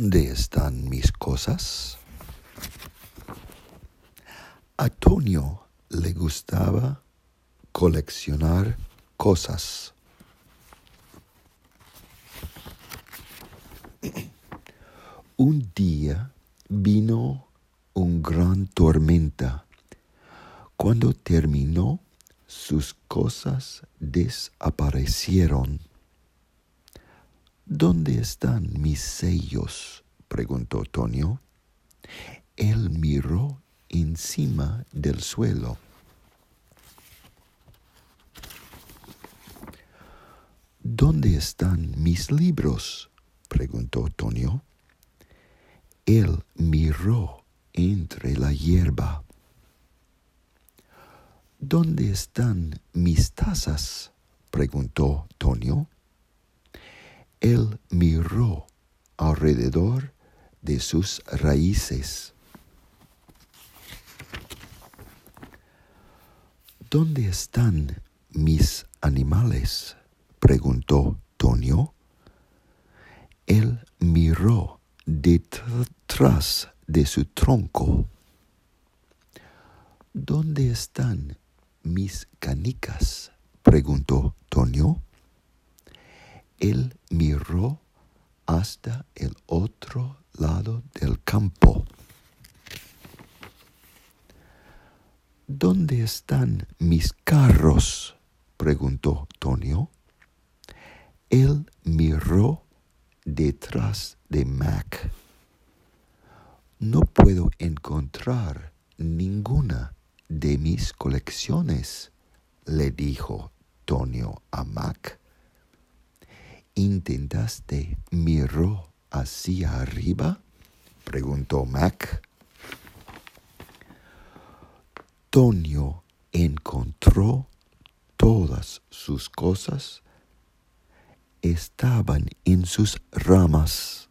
¿Dónde están mis cosas? A Tonio le gustaba coleccionar cosas. Un día vino un gran tormenta. Cuando terminó, sus cosas desaparecieron. ¿Dónde están mis sellos?, preguntó Tonio. Él miró encima del suelo. ¿Dónde están mis libros?, preguntó Tonio. Él miró entre la hierba. ¿Dónde están mis tazas?, preguntó Tonio. Él miró alrededor de sus raíces. ¿Dónde están mis animales?, preguntó Tonio. Él miró detrás de su tronco. ¿Dónde están mis canicas?, preguntó Tonio. Él miró hasta el otro lado del campo. ¿Dónde están mis carros?, preguntó Tonio. Él miró detrás de Mac. No puedo encontrar ninguna de mis colecciones, le dijo Tonio a Mac. ¿Intentaste mirar hacia arriba?, preguntó Mac. Tonio encontró todas sus cosas. Estaban en sus ramas.